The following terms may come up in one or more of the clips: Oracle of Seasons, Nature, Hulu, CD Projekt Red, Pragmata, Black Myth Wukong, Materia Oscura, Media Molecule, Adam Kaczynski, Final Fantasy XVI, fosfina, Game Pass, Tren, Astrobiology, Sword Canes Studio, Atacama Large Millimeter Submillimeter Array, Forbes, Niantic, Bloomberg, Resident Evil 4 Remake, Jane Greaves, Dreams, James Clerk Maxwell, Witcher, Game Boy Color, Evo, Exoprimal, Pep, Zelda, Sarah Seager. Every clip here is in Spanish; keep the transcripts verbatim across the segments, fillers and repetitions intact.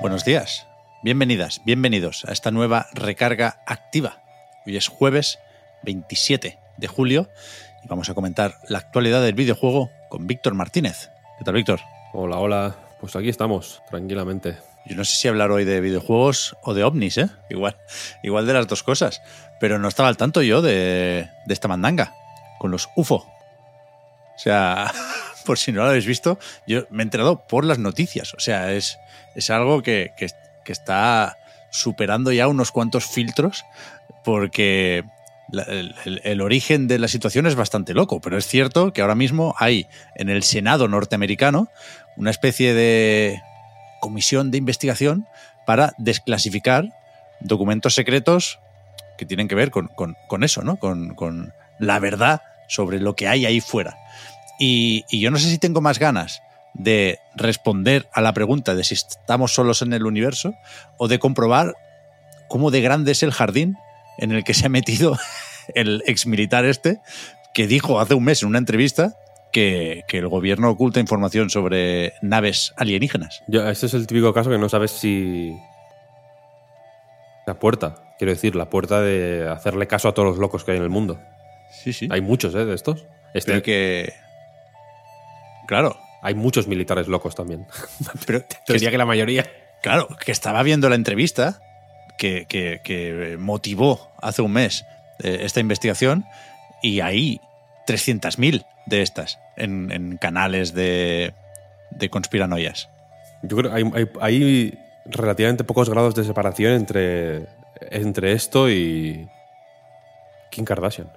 Buenos días. Bienvenidas, bienvenidos a esta nueva recarga activa. Hoy es jueves veintisiete de julio y vamos a comentar la actualidad del videojuego con Víctor Martínez. ¿Qué tal, Víctor? Hola, hola. Pues aquí estamos, tranquilamente. Yo no sé si hablar hoy de videojuegos o de ovnis, ¿eh? Igual, igual de las dos cosas. Pero no estaba al tanto yo de, de esta mandanga con los U F O. O sea, por si no lo habéis visto, yo me he enterado por las noticias. O sea, es, es algo que, que, que está superando ya unos cuantos filtros porque... La, el, el origen de la situación es bastante loco, pero es cierto que ahora mismo hay en el Senado norteamericano una especie de comisión de investigación para desclasificar documentos secretos que tienen que ver con, con, con eso, ¿no? Con, con la verdad sobre lo que hay ahí fuera. Y, y yo no sé si tengo más ganas de responder a la pregunta de si estamos solos en el universo o de comprobar cómo de grande es el jardín en el que se ha metido el exmilitar este, que dijo hace un mes en una entrevista que, que el gobierno oculta información sobre naves alienígenas. Ya, ese es el típico caso que no sabes si... La puerta, quiero decir, la puerta de hacerle caso a todos los locos que hay en el mundo. Sí, sí. Hay muchos, ¿eh?, de estos. Este... Pero que... Claro. Hay muchos militares locos también. Pero diría que la mayoría. Claro, que estaba viendo la entrevista... Que, que, que motivó hace un mes eh, esta investigación y hay trescientas mil de estas en, en canales de, de conspiranoias. Yo creo que hay, hay, hay relativamente pocos grados de separación entre, entre esto y Kim Kardashian.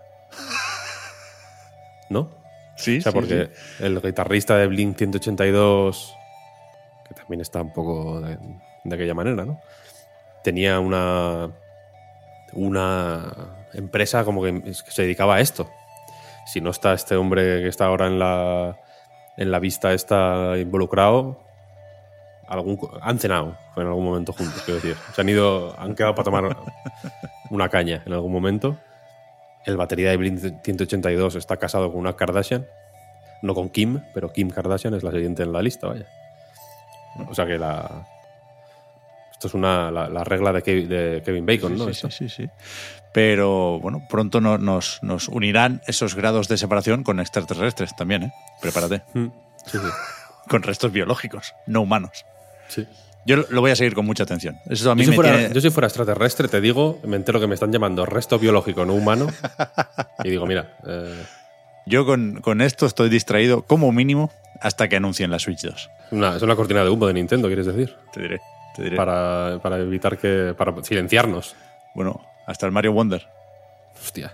¿No? Sí, o sea, sí, porque sí. El guitarrista de Blink ciento ochenta y dos, que también está un poco de, de aquella manera, ¿no?, tenía una una empresa como que se dedicaba a esto. Si no está este hombre que está ahora en la en la vista está involucrado, algún han cenado en algún momento juntos, quiero decir. Se han ido, han quedado para tomar una caña en algún momento. El batería de Blink ciento ochenta y dos está casado con una Kardashian, no con Kim, pero Kim Kardashian es la siguiente en la lista, vaya. O sea que la... Esto es una, la, la regla de Kevin, de Kevin Bacon, ¿no? Sí, sí, sí, sí. Pero, bueno, pronto no, nos, nos unirán esos grados de separación con extraterrestres también, ¿eh? Prepárate. Sí, sí. Con restos biológicos, no humanos. Sí. Yo lo voy a seguir con mucha atención. Eso a mí yo, si me fuera, tiene... yo si fuera extraterrestre, te digo, me entero que me están llamando resto biológico, no humano. Y digo, mira... Eh... Yo con, con esto estoy distraído, como mínimo, hasta que anuncien la Switch dos. Una, es una cortina de humo de Nintendo, ¿quieres decir? Te diré. Para, para evitar que... Para silenciarnos. Bueno, hasta el Mario Wonder. Hostia.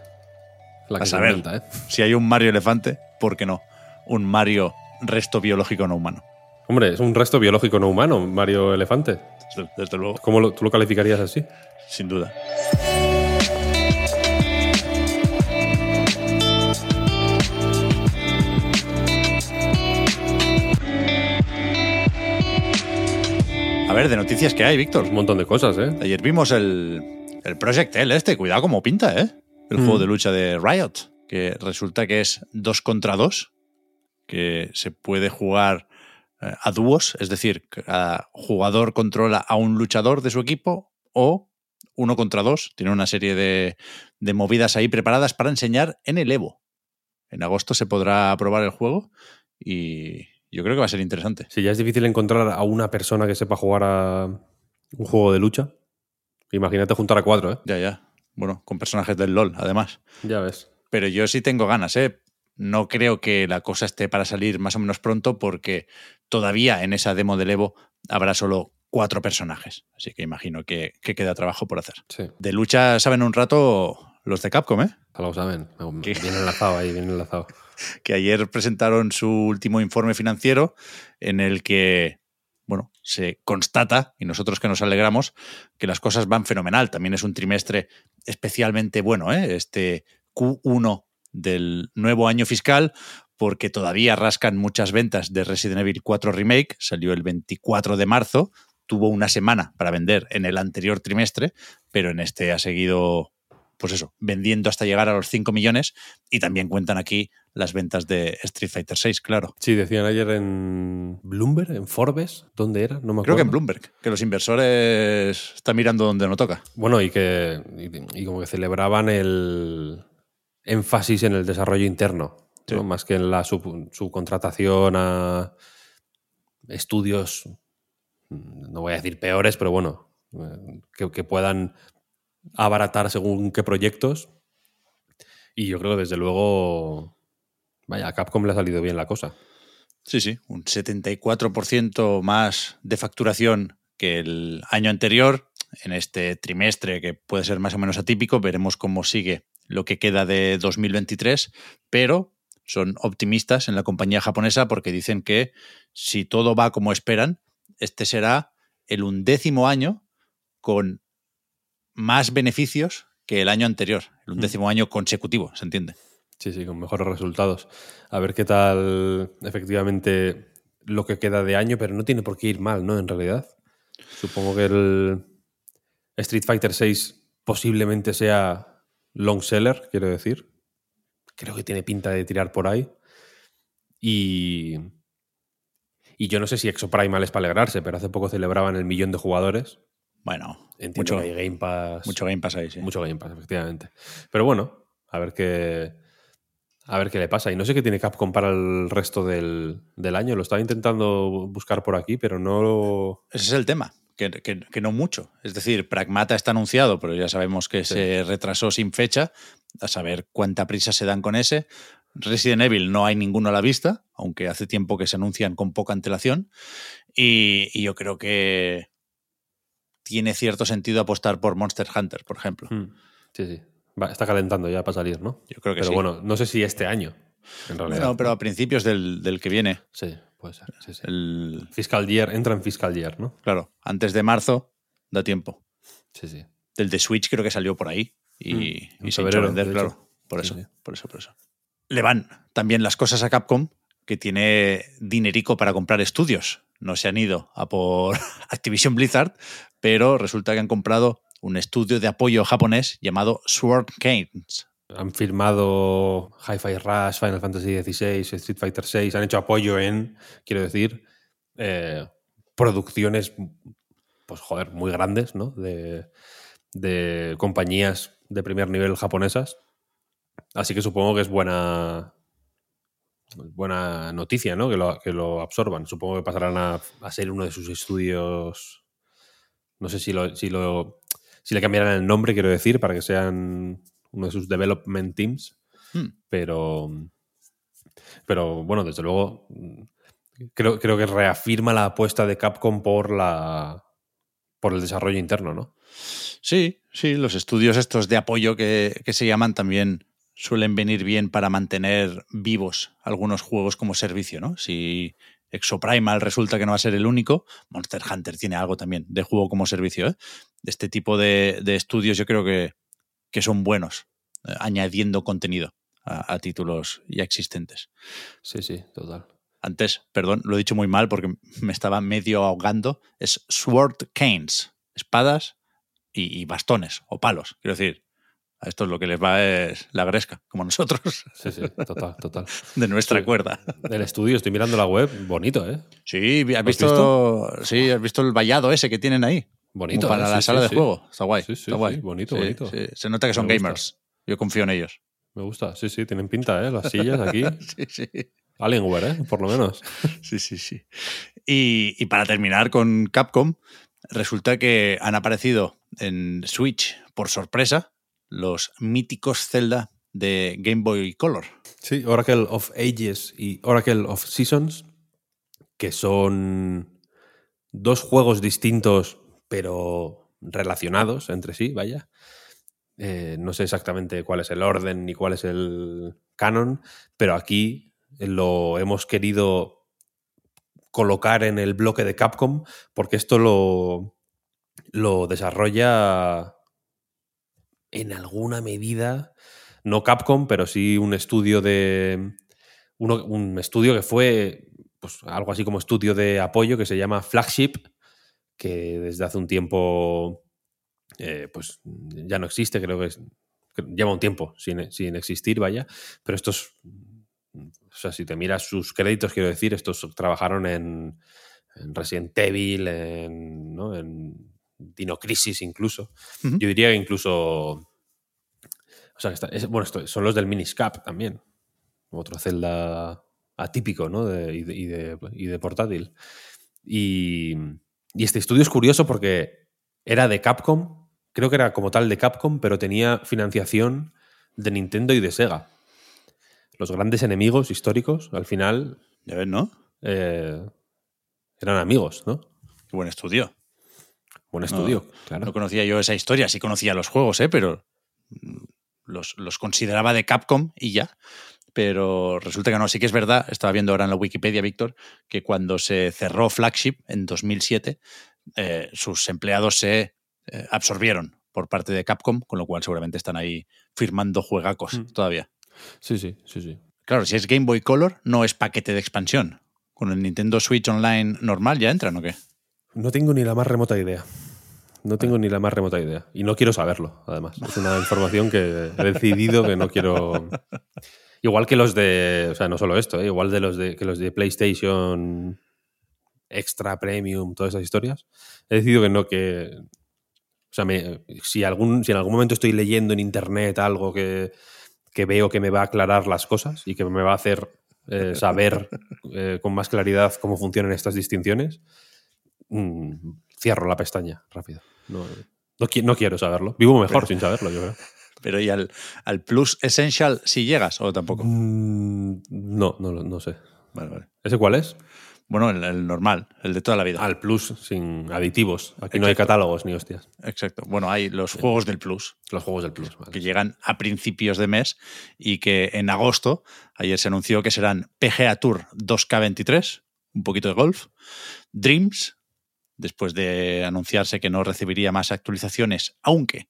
La que a se saber, inventa, ¿eh? Si hay un Mario elefante, ¿por qué no? Un Mario resto biológico no humano. Hombre, es un resto biológico no humano, Mario elefante. Desde, desde luego. ¿Cómo lo, tú lo calificarías así? Sin duda. A ver, de noticias que hay, Víctor. Un montón de cosas, ¿eh? Ayer vimos el, el Project L este. Cuidado cómo pinta, ¿eh? El mm. juego de lucha de Riot, que resulta que es dos contra dos, que se puede jugar eh, a dúos, es decir, cada jugador controla a un luchador de su equipo, o uno contra dos. Tiene una serie de, de movidas ahí preparadas para enseñar en el Evo. En agosto se podrá probar el juego y... Yo creo que va a ser interesante. Si ya es difícil encontrar a una persona que sepa jugar a un juego de lucha, imagínate juntar a cuatro, ¿eh? Ya, ya. Bueno, con personajes del LOL, además. Ya ves. Pero yo sí tengo ganas, ¿eh? No creo que la cosa esté para salir más o menos pronto porque todavía en esa demo del Evo habrá solo cuatro personajes. Así que imagino que, que queda trabajo por hacer. Sí. De lucha saben un rato los de Capcom, ¿eh? Algo saben. Bien enlazado ahí, bien enlazado. que ayer presentaron su último informe financiero en el que, bueno, se constata, y nosotros que nos alegramos, que las cosas van fenomenal. También es un trimestre especialmente bueno, ¿eh? Este Q uno del nuevo año fiscal, porque todavía rascan muchas ventas de Resident Evil cuatro Remake. Salió el veinticuatro de marzo, tuvo una semana para vender en el anterior trimestre, pero en este ha seguido, pues eso, vendiendo hasta llegar a los cinco millones, y también cuentan aquí las ventas de Street Fighter seis, claro. Sí, decían ayer en Bloomberg, en Forbes, ¿dónde era? No me acuerdo. Creo que en Bloomberg, que los inversores están mirando donde no toca. Bueno, y que y, y como que celebraban el énfasis en el desarrollo interno, sí, ¿no? Más que en la sub, subcontratación a estudios, no voy a decir peores, pero bueno, que, que puedan abaratar según qué proyectos. Y yo creo que desde luego, vaya, a Capcom le ha salido bien la cosa. Sí, sí, un setenta y cuatro por ciento más de facturación que el año anterior. En este trimestre, que puede ser más o menos atípico, veremos cómo sigue lo que queda de dos mil veintitrés, pero son optimistas en la compañía japonesa porque dicen que si todo va como esperan, este será el undécimo año con más beneficios que el año anterior, el undécimo mm. año consecutivo, ¿se entiende? Sí, sí, con mejores resultados. A ver qué tal efectivamente lo que queda de año, pero no tiene por qué ir mal, ¿no? En realidad. Supongo que el Street Fighter seis posiblemente sea long seller, quiero decir. Creo que tiene pinta de tirar por ahí. Y, y yo no sé si Exoprimal es para alegrarse, pero hace poco celebraban el millón de jugadores. Bueno, entiendo mucho, que hay Game Pass. Mucho Game Pass ahí, sí. Mucho Game Pass, efectivamente. Pero bueno, a ver qué, a ver qué le pasa. Y no sé qué tiene Capcom para el resto del, del año. Lo estaba intentando buscar por aquí, pero no lo... Ese es el tema, que, que, que no mucho. Es decir, Pragmata está anunciado, pero ya sabemos que sí, se retrasó sin fecha. A saber cuánta prisa se dan con ese. Resident Evil no hay ninguno a la vista, aunque hace tiempo que se anuncian con poca antelación. Y, y yo creo que tiene cierto sentido apostar por Monster Hunter, por ejemplo. Sí, sí. Va, está calentando ya para salir, ¿no? Yo creo que pero sí. Pero bueno, no sé si este año, en realidad. No, pero a principios del, del que viene. Sí, puede ser. Sí, sí. El... Fiscal Year, entra en Fiscal Year, ¿no? Claro, antes de marzo da tiempo. Sí, sí. El de Switch creo que salió por ahí y, mm, y se febrero, echó a vender, claro. Por eso, sí, sí. por eso, por eso. Le van también las cosas a Capcom, que tiene dinerico para comprar estudios. No se han ido a por Activision Blizzard, pero resulta que han comprado un estudio de apoyo japonés llamado Sword Canes. Han firmado Hi-Fi Rush, Final Fantasy dieciséis, Street Fighter seis, han hecho apoyo en, quiero decir, eh, producciones, pues joder, muy grandes, ¿no? De, de compañías de primer nivel japonesas. Así que supongo que es buena... buena noticia, ¿no? Que lo, que lo absorban. Supongo que pasarán a, a ser uno de sus estudios. No sé si lo, si lo si le cambiarán el nombre, quiero decir, para que sean uno de sus development teams. Hmm. Pero, pero bueno, desde luego creo, creo que reafirma la apuesta de Capcom por la por el desarrollo interno, ¿no? Sí, sí. Los estudios estos de apoyo que, que se llaman también suelen venir bien para mantener vivos algunos juegos como servicio, ¿no? Si Exoprimal resulta que no va a ser el único, Monster Hunter tiene algo también de juego como servicio, ¿eh? Este tipo de, de estudios yo creo que, que son buenos, eh, añadiendo contenido a, a títulos ya existentes. Sí, sí, total. Antes, perdón, lo he dicho muy mal porque me estaba medio ahogando, es Sword Canes, espadas y, y bastones o palos, quiero decir. A esto es lo que les va es la gresca, como nosotros. Sí, sí, total, total. De nuestra sí, cuerda. Del estudio, estoy mirando la web, bonito, ¿eh? Sí, ¿has, ¿Has visto? visto? Sí, ¿has visto el vallado ese que tienen ahí? Bonito. Como para eh, la sí, sala sí, de sí. juego, está guay. Sí, sí, está guay. Sí, bonito, sí, bonito. Sí. Se nota que son gamers, yo confío en ellos. Me gusta, sí, sí, tienen pinta, ¿eh? Las sillas aquí. Sí, sí. Alienware, ¿eh? Por lo menos. Sí, sí, sí. Y, y para terminar con Capcom, resulta que han aparecido en Switch por sorpresa los míticos Zelda de Game Boy Color. Sí, Oracle of Ages y Oracle of Seasons, que son dos juegos distintos pero relacionados entre sí, vaya. Eh, no sé exactamente cuál es el orden ni cuál es el canon, pero aquí lo hemos querido colocar en el bloque de Capcom porque esto lo, lo desarrolla en alguna medida, no Capcom, pero sí un estudio de uno, un estudio que fue pues, algo así como estudio de apoyo que se llama Flagship, que desde hace un tiempo... Eh, pues ya no existe, creo que es, lleva un tiempo sin, sin existir, vaya, pero estos, o sea, si te miras sus créditos, quiero decir, estos trabajaron en, en Resident Evil, en, ¿no? en Dino Crisis incluso, uh-huh. Yo diría que incluso, o sea, está, es, bueno, esto, son los del Miniscap también, otro Zelda atípico, ¿no? de, y, de, y, de, y de portátil, y, y este estudio es curioso porque era de Capcom, creo que era como tal de Capcom, pero tenía financiación de Nintendo y de Sega. Los grandes enemigos históricos, al final... Ya ves, ¿no? Eh, eran amigos, ¿no? Qué buen estudio. Buen estudio, no, claro. No conocía yo esa historia, sí conocía los juegos, ¿eh? Pero los, los consideraba de Capcom y ya. Pero resulta que no, sí que es verdad, estaba viendo ahora en la Wikipedia, Víctor, que cuando se cerró Flagship en dos mil siete... Eh, sus empleados se eh, absorbieron por parte de Capcom, con lo cual seguramente están ahí firmando juegacos mm. todavía. Sí, sí, sí, sí. Claro, si es Game Boy Color, no es paquete de expansión. ¿Con el Nintendo Switch Online normal ya entran o qué? No tengo ni la más remota idea. No tengo ni la más remota idea. Y no quiero saberlo, además. Es una información que he decidido que no quiero... Igual que los de... O sea, no solo esto, ¿eh? Igual de los de, que los de PlayStation... Extra, Premium, todas esas historias. He decidido que no, que... O sea, me, si, algún, si en algún momento estoy leyendo en internet algo que, que veo que me va a aclarar las cosas y que me va a hacer eh, saber eh, con más claridad cómo funcionan estas distinciones, mmm, cierro la pestaña rápido. No, no, no quiero saberlo. Vivo mejor pero, sin saberlo, yo creo. Pero ¿y al, al Plus Essential si llegas o tampoco? Mm, no, no, no sé. Vale, vale. ¿Ese cuál es? Bueno, el, el normal, el de toda la vida. Ah, el Plus, sin aditivos. Aquí Exacto. No hay catálogos ni hostias. Exacto. Bueno, hay los sí. juegos del Plus. Los juegos del Plus, vale. Que llegan a principios de mes y que en agosto, ayer se anunció que serán P G A Tour dos K veintitrés, un poquito de golf, Dreams, después de anunciarse que no recibiría más actualizaciones, aunque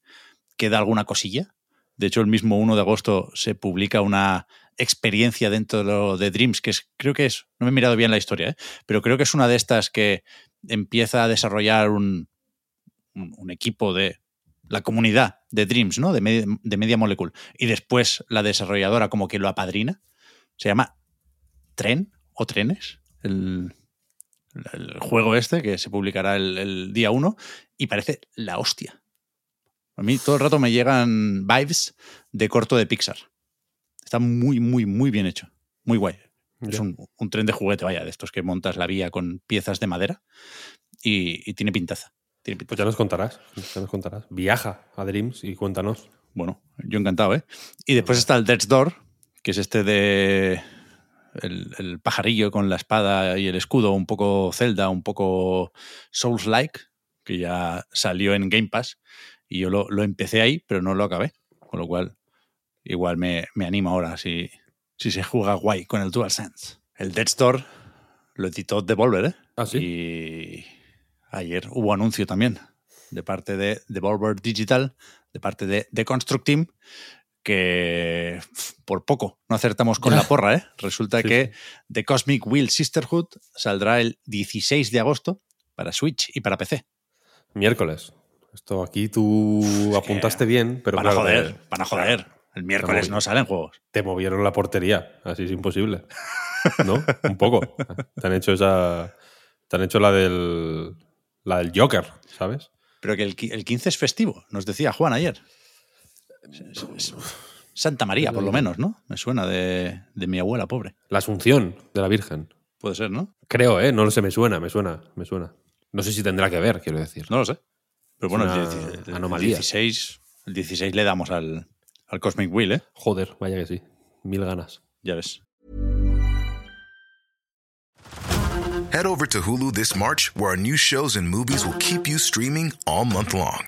queda alguna cosilla. De hecho, el mismo uno de agosto se publica una... experiencia dentro de Dreams, que es, creo que es, no me he mirado bien la historia, ¿eh? Pero creo que es una de estas que empieza a desarrollar un, un, un equipo de la comunidad de Dreams, ¿no? De, Media, de Media Molecule. Y después la desarrolladora como que lo apadrina. Se llama Tren o Trenes, el, el juego este que se publicará el, el día uno y parece la hostia. A mí todo el rato me llegan vibes de corto de Pixar. Está muy, muy, muy bien hecho. Muy guay. Yeah. Es un, un tren de juguete, vaya, de estos que montas la vía con piezas de madera y, y tiene pintaza. Tiene pintaza. Pues ya nos contarás, ya nos contarás. Viaja a Dreams y cuéntanos. Bueno, yo encantado, ¿eh? Y después está el Death's Door, que es este de el, el pajarillo con la espada y el escudo, un poco Zelda, un poco Souls-like, que ya salió en Game Pass y yo lo, lo empecé ahí, pero no lo acabé, con lo cual... Igual me, me animo ahora si, si se juega guay con el DualSense. El Death's Door lo editó Devolver, ¿eh? ¿Ah, sí? Y ayer hubo anuncio también de parte de Devolver Digital, de parte de The Construct Team, que por poco no acertamos con la porra, ¿eh? Resulta sí, que sí. The Cosmic Wheel Sisterhood saldrá el dieciséis de agosto para Switch y para P C. Miércoles. Esto aquí tú es apuntaste bien, pero... Van a claro, joder, van a joder. Claro. El miércoles no salen juegos. Te movieron la portería, así es imposible. ¿No? Un poco. Te han hecho esa. Te han hecho la del. La del Joker, ¿sabes? Pero que el, el quince es festivo, nos decía Juan ayer. Santa María, por lo menos, ¿no? Me suena de, de mi abuela, pobre. La Asunción de la Virgen. Puede ser, ¿no? Creo, ¿eh? No lo sé, me suena, me suena, me suena. No sé si tendrá que ver, quiero decir. No lo sé. Pero bueno, el, el, anomalía. dieciséis le damos al. Al Cosmic Wheel, ¿eh? Joder, vaya que sí. Mil ganas. Ya ves. Head over to Hulu this March, where our new shows and movies will keep you streaming all month long.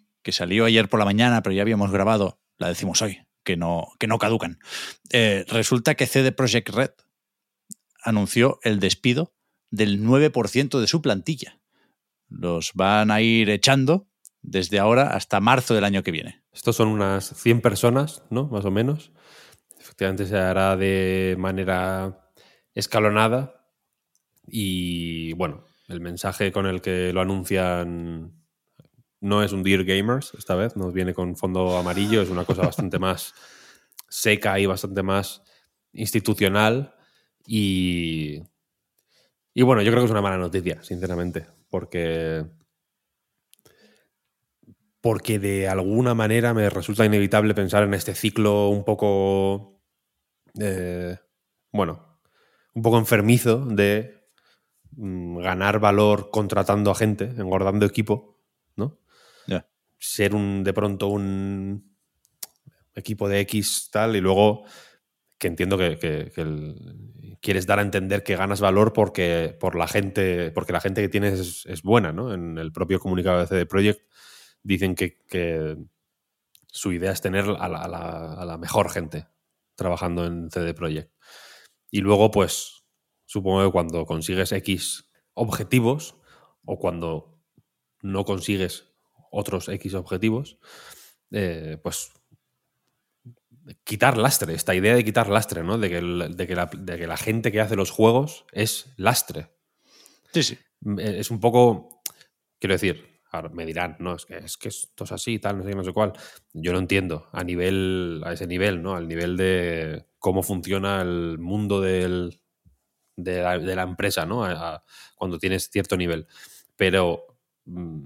que salió ayer por la mañana, pero ya habíamos grabado, la decimos hoy, que no, que no caducan. Eh, resulta que C D Projekt Red anunció el despido del nueve por ciento de su plantilla. Los van a ir echando desde ahora hasta marzo del año que viene. Estos son unas cien personas, ¿no? Más o menos. Efectivamente se hará de manera escalonada y, bueno, el mensaje con el que lo anuncian no es un Dear Gamers, esta vez, nos viene con fondo amarillo, es una cosa bastante más seca y bastante más institucional. Y, y bueno, yo creo que es una mala noticia, sinceramente, porque, porque de alguna manera me resulta inevitable pensar en este ciclo un poco, eh, bueno, un poco enfermizo de ganar valor contratando a gente, engordando equipo, ¿no? Yeah. Ser un de pronto un equipo de X tal y luego que entiendo que, que, que el, quieres dar a entender que ganas valor porque, por la, gente, porque la gente que tienes es, es buena, ¿no? En el propio comunicado de C D Projekt dicen que, que su idea es tener a la, a, la, a la mejor gente trabajando en C D Projekt. Y luego pues supongo que cuando consigues X objetivos o cuando no consigues otros X objetivos, eh, pues quitar lastre, esta idea de quitar lastre, ¿no? De que, el, de, que la, de que la gente que hace los juegos es lastre. Sí, sí. Es un poco, quiero decir, ahora me dirán, no, es que, es que esto es así, tal, no sé qué, no sé cuál. Yo lo entiendo a nivel, a ese nivel, ¿no? Al nivel de cómo funciona el mundo del De la, de la empresa, ¿no? A, a, cuando tienes cierto nivel. Pero mm,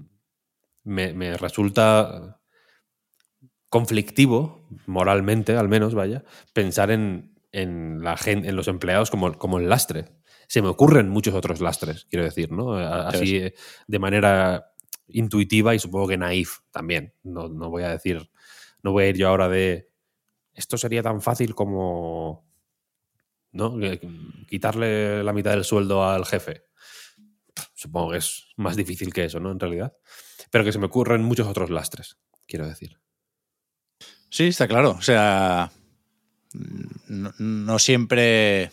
me, me resulta conflictivo, moralmente al menos, vaya, pensar en, en, la gente, en los empleados como, como el lastre. Se me ocurren muchos otros lastres, quiero decir, ¿no? A, así es. De manera intuitiva y supongo que naif también. No, no voy a decir, no voy a ir yo ahora de esto sería tan fácil como, ¿no? Quitarle la mitad del sueldo al jefe. Supongo que es más difícil que eso, ¿no? En realidad. Pero que se me ocurren muchos otros lastres, quiero decir. Sí, está claro. O sea, no, no siempre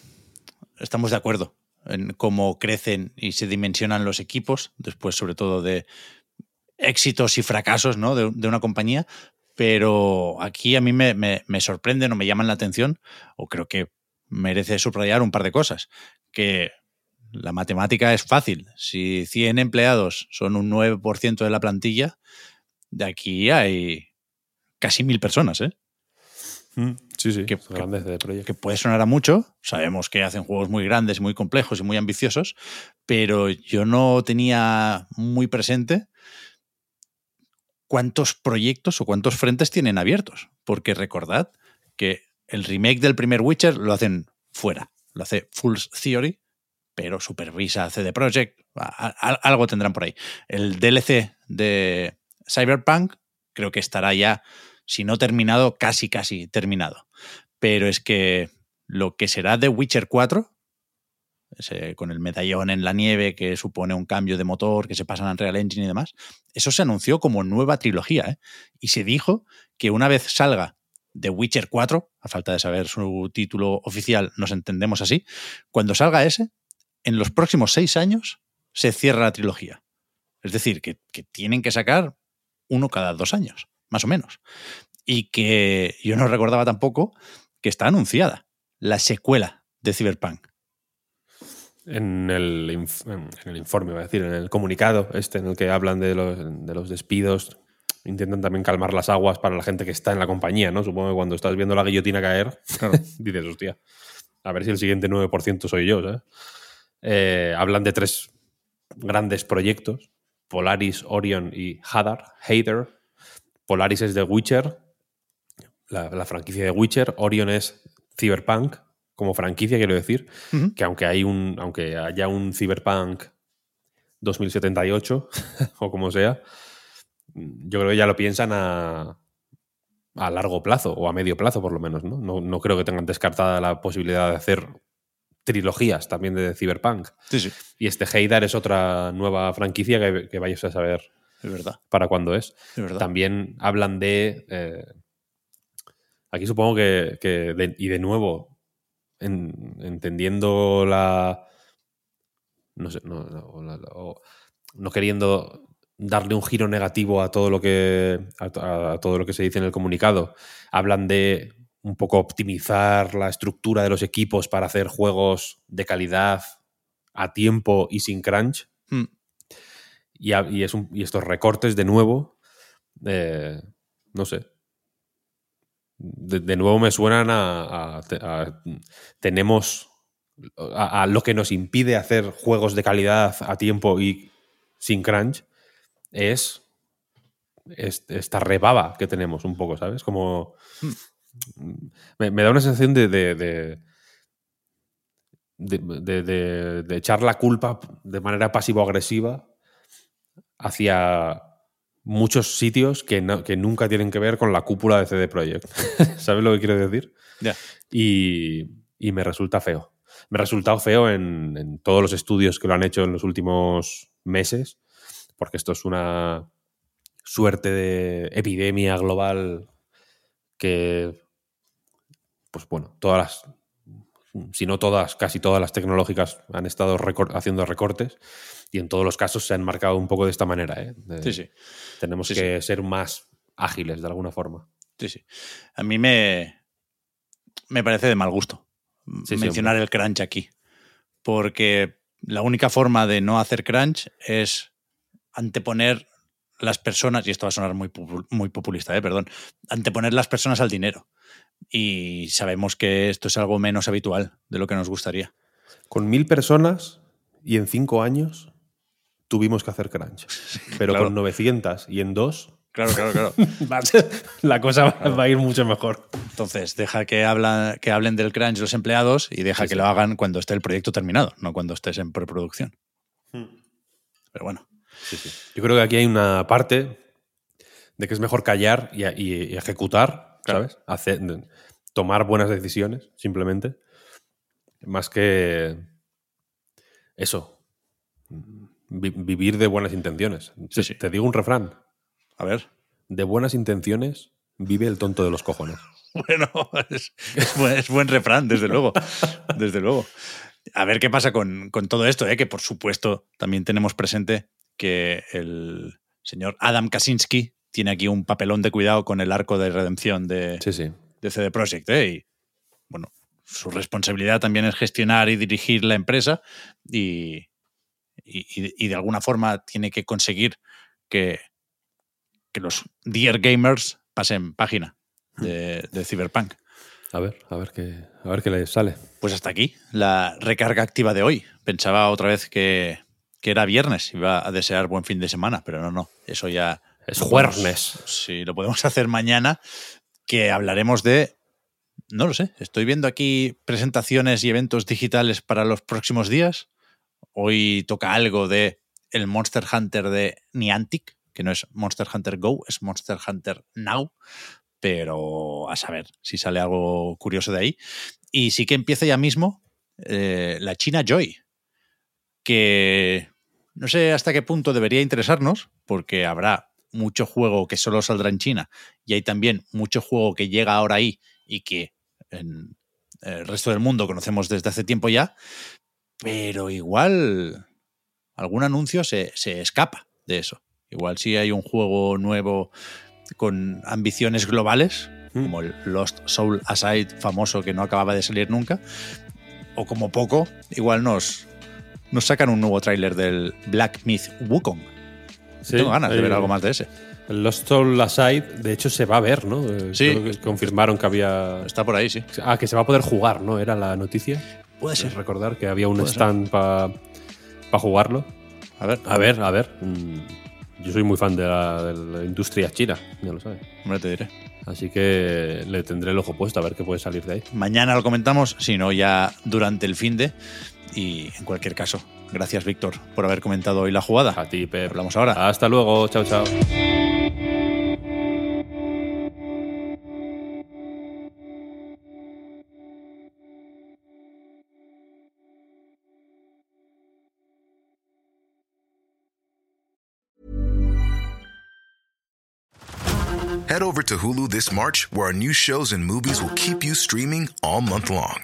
estamos de acuerdo en cómo crecen y se dimensionan los equipos, después sobre todo de éxitos y fracasos, ¿no? de, de una compañía. Pero aquí a mí me, me, me sorprenden o me llaman la atención, o creo que merece subrayar un par de cosas. Que la matemática es fácil. Si cien empleados son un nueve por ciento de la plantilla, de aquí hay casi mil personas, ¿eh? Sí, sí. Que, que, que puede sonar a mucho. Sabemos que hacen juegos muy grandes, muy complejos y muy ambiciosos, pero yo no tenía muy presente cuántos proyectos o cuántos frentes tienen abiertos. Porque recordad que el remake del primer Witcher lo hacen fuera, lo hace Fool's Theory, pero supervisa C D Projekt, algo tendrán por ahí. El D L C de Cyberpunk creo que estará ya, si no terminado, casi casi terminado. Pero es que lo que será de Witcher cuatro, ese, con el medallón en la nieve que supone un cambio de motor, que se pasan a Unreal Engine y demás, eso se anunció como nueva trilogía, ¿eh? Y se dijo que una vez salga The Witcher cuatro, a falta de saber su título oficial, nos entendemos así, cuando salga ese, en los próximos seis años se cierra la trilogía. Es decir, que, que tienen que sacar uno cada dos años, más o menos. Y que yo no recordaba tampoco que está anunciada la secuela de Cyberpunk. En el, inf- en el informe, iba a decir, en el comunicado este en el que hablan de los, de los despidos, intentan también calmar las aguas para la gente que está en la compañía, ¿no? Supongo que cuando estás viendo la guillotina caer, claro, dices, hostia, a ver si el siguiente nueve por ciento soy yo, ¿sabes? Eh, hablan de tres grandes proyectos, Polaris, Orion y Hadar, Hader. Polaris es de Witcher, la, la franquicia de Witcher. Orion es Cyberpunk, como franquicia, quiero decir, uh-huh. que aunque hay un aunque haya un Cyberpunk dos mil setenta y ocho o como sea, yo creo que ya lo piensan a, a largo plazo o a medio plazo, por lo menos, ¿no? No, no creo que tengan descartada la posibilidad de hacer trilogías también de Cyberpunk. Sí, sí. Y este Hader es otra nueva franquicia que, que vayas a saber es verdad. Para cuándo es. Es verdad. También hablan de... Eh, aquí supongo que... que de, y de nuevo... En, entendiendo la no sé no, no, la, o, no queriendo darle un giro negativo a todo lo que a, a todo lo que se dice en el comunicado, hablan de un poco optimizar la estructura de los equipos para hacer juegos de calidad a tiempo y sin crunch. mm. y, a, y, es un, y estos recortes de nuevo eh, no sé De, de nuevo me suenan a, a, a tenemos a, a lo que nos impide hacer juegos de calidad a tiempo y sin crunch es, es esta rebaba que tenemos un poco, ¿sabes? Como me, me da una sensación de de, de, de, de, de de echar la culpa de manera pasivo-agresiva hacia muchos sitios que, no, que nunca tienen que ver con la cúpula de C D Projekt. ¿Sabes lo que quiero decir? Yeah. Y, y me resulta feo. Me ha resultado feo en, en todos los estudios que lo han hecho en los últimos meses, porque esto es una suerte de epidemia global que, pues bueno, todas las, si no todas, casi todas las tecnológicas han estado recor- haciendo recortes. Y en todos los casos se han marcado un poco de esta manera, ¿eh? De, sí, sí. Tenemos sí, que sí. ser más ágiles de alguna forma. Sí, sí. A mí me, me parece de mal gusto sí, mencionar sí, el crunch aquí. Porque la única forma de no hacer crunch es anteponer las personas, y esto va a sonar muy, muy populista, ¿eh? Perdón, anteponer las personas al dinero. Y sabemos que esto es algo menos habitual de lo que nos gustaría. Con mil personas y en cinco años... tuvimos que hacer crunch. Pero claro. Con novecientos y en dos... Claro, claro, claro. La cosa va, claro. va a ir mucho mejor. Entonces, deja que, hablan, que hablen del crunch los empleados y deja sí, que sí. lo hagan cuando esté el proyecto terminado, no cuando estés en preproducción. Hmm. Pero bueno. Sí, sí. Yo creo que aquí hay una parte de que es mejor callar y, y, y ejecutar, claro. ¿sabes? Hacer, tomar buenas decisiones, simplemente. Más que... Eso... Vivir de buenas intenciones. Sí, sí. Te digo un refrán. A ver. De buenas intenciones vive el tonto de los cojones. Bueno, es, es, buen, es buen refrán, desde luego. Desde luego. A ver qué pasa con, con todo esto, ¿eh? Que por supuesto también tenemos presente que el señor Adam Kaczynski tiene aquí un papelón de cuidado con el arco de redención de, sí, sí. de C D Projekt, ¿eh? Y bueno, su responsabilidad también es gestionar y dirigir la empresa y... Y, y de alguna forma tiene que conseguir que, que los Dear Gamers pasen página de, de Cyberpunk. A ver, a ver qué, a ver qué les sale. Pues hasta aquí la recarga activa de hoy. Pensaba otra vez que, que era viernes, iba a desear buen fin de semana, pero no, no, eso ya es jueves. Sí, lo podemos hacer mañana, que hablaremos de... No lo sé, estoy viendo aquí presentaciones y eventos digitales para los próximos días. Hoy toca algo de el Monster Hunter de Niantic, que no es Monster Hunter Go, es Monster Hunter Now, pero a saber si sale algo curioso de ahí. Y sí que empieza ya mismo eh, la China Joy, que no sé hasta qué punto debería interesarnos, porque habrá mucho juego que solo saldrá en China y hay también mucho juego que llega ahora ahí y que en el resto del mundo conocemos desde hace tiempo ya. Pero igual algún anuncio se, se escapa de eso. Igual si hay un juego nuevo con ambiciones globales, como el Lost Soul Aside famoso que no acababa de salir nunca, o como poco, igual nos, nos sacan un nuevo tráiler del Black Myth Wukong. Sí, tengo ganas de ver algo más de ese. El Lost Soul Aside, de hecho, se va a ver, ¿no? Sí. Creo que confirmaron que había… Está por ahí, sí. Ah, que se va a poder jugar, ¿no? Era la noticia. Puede ser. Recordar que había un Puede stand para pa jugarlo. A ver. A ver, a ver. Yo soy muy fan de la, de la industria china, ya lo sabes. Hombre, te diré. Así que le tendré el ojo puesto a ver qué puede salir de ahí. Mañana lo comentamos, si no ya durante el fin de. Y en cualquier caso, gracias, Víctor, por haber comentado hoy la jugada. A ti, Pep. Hablamos ahora. Hasta luego. Chao, chao. Head over to Hulu this March, where our new shows and movies will keep you streaming all month long.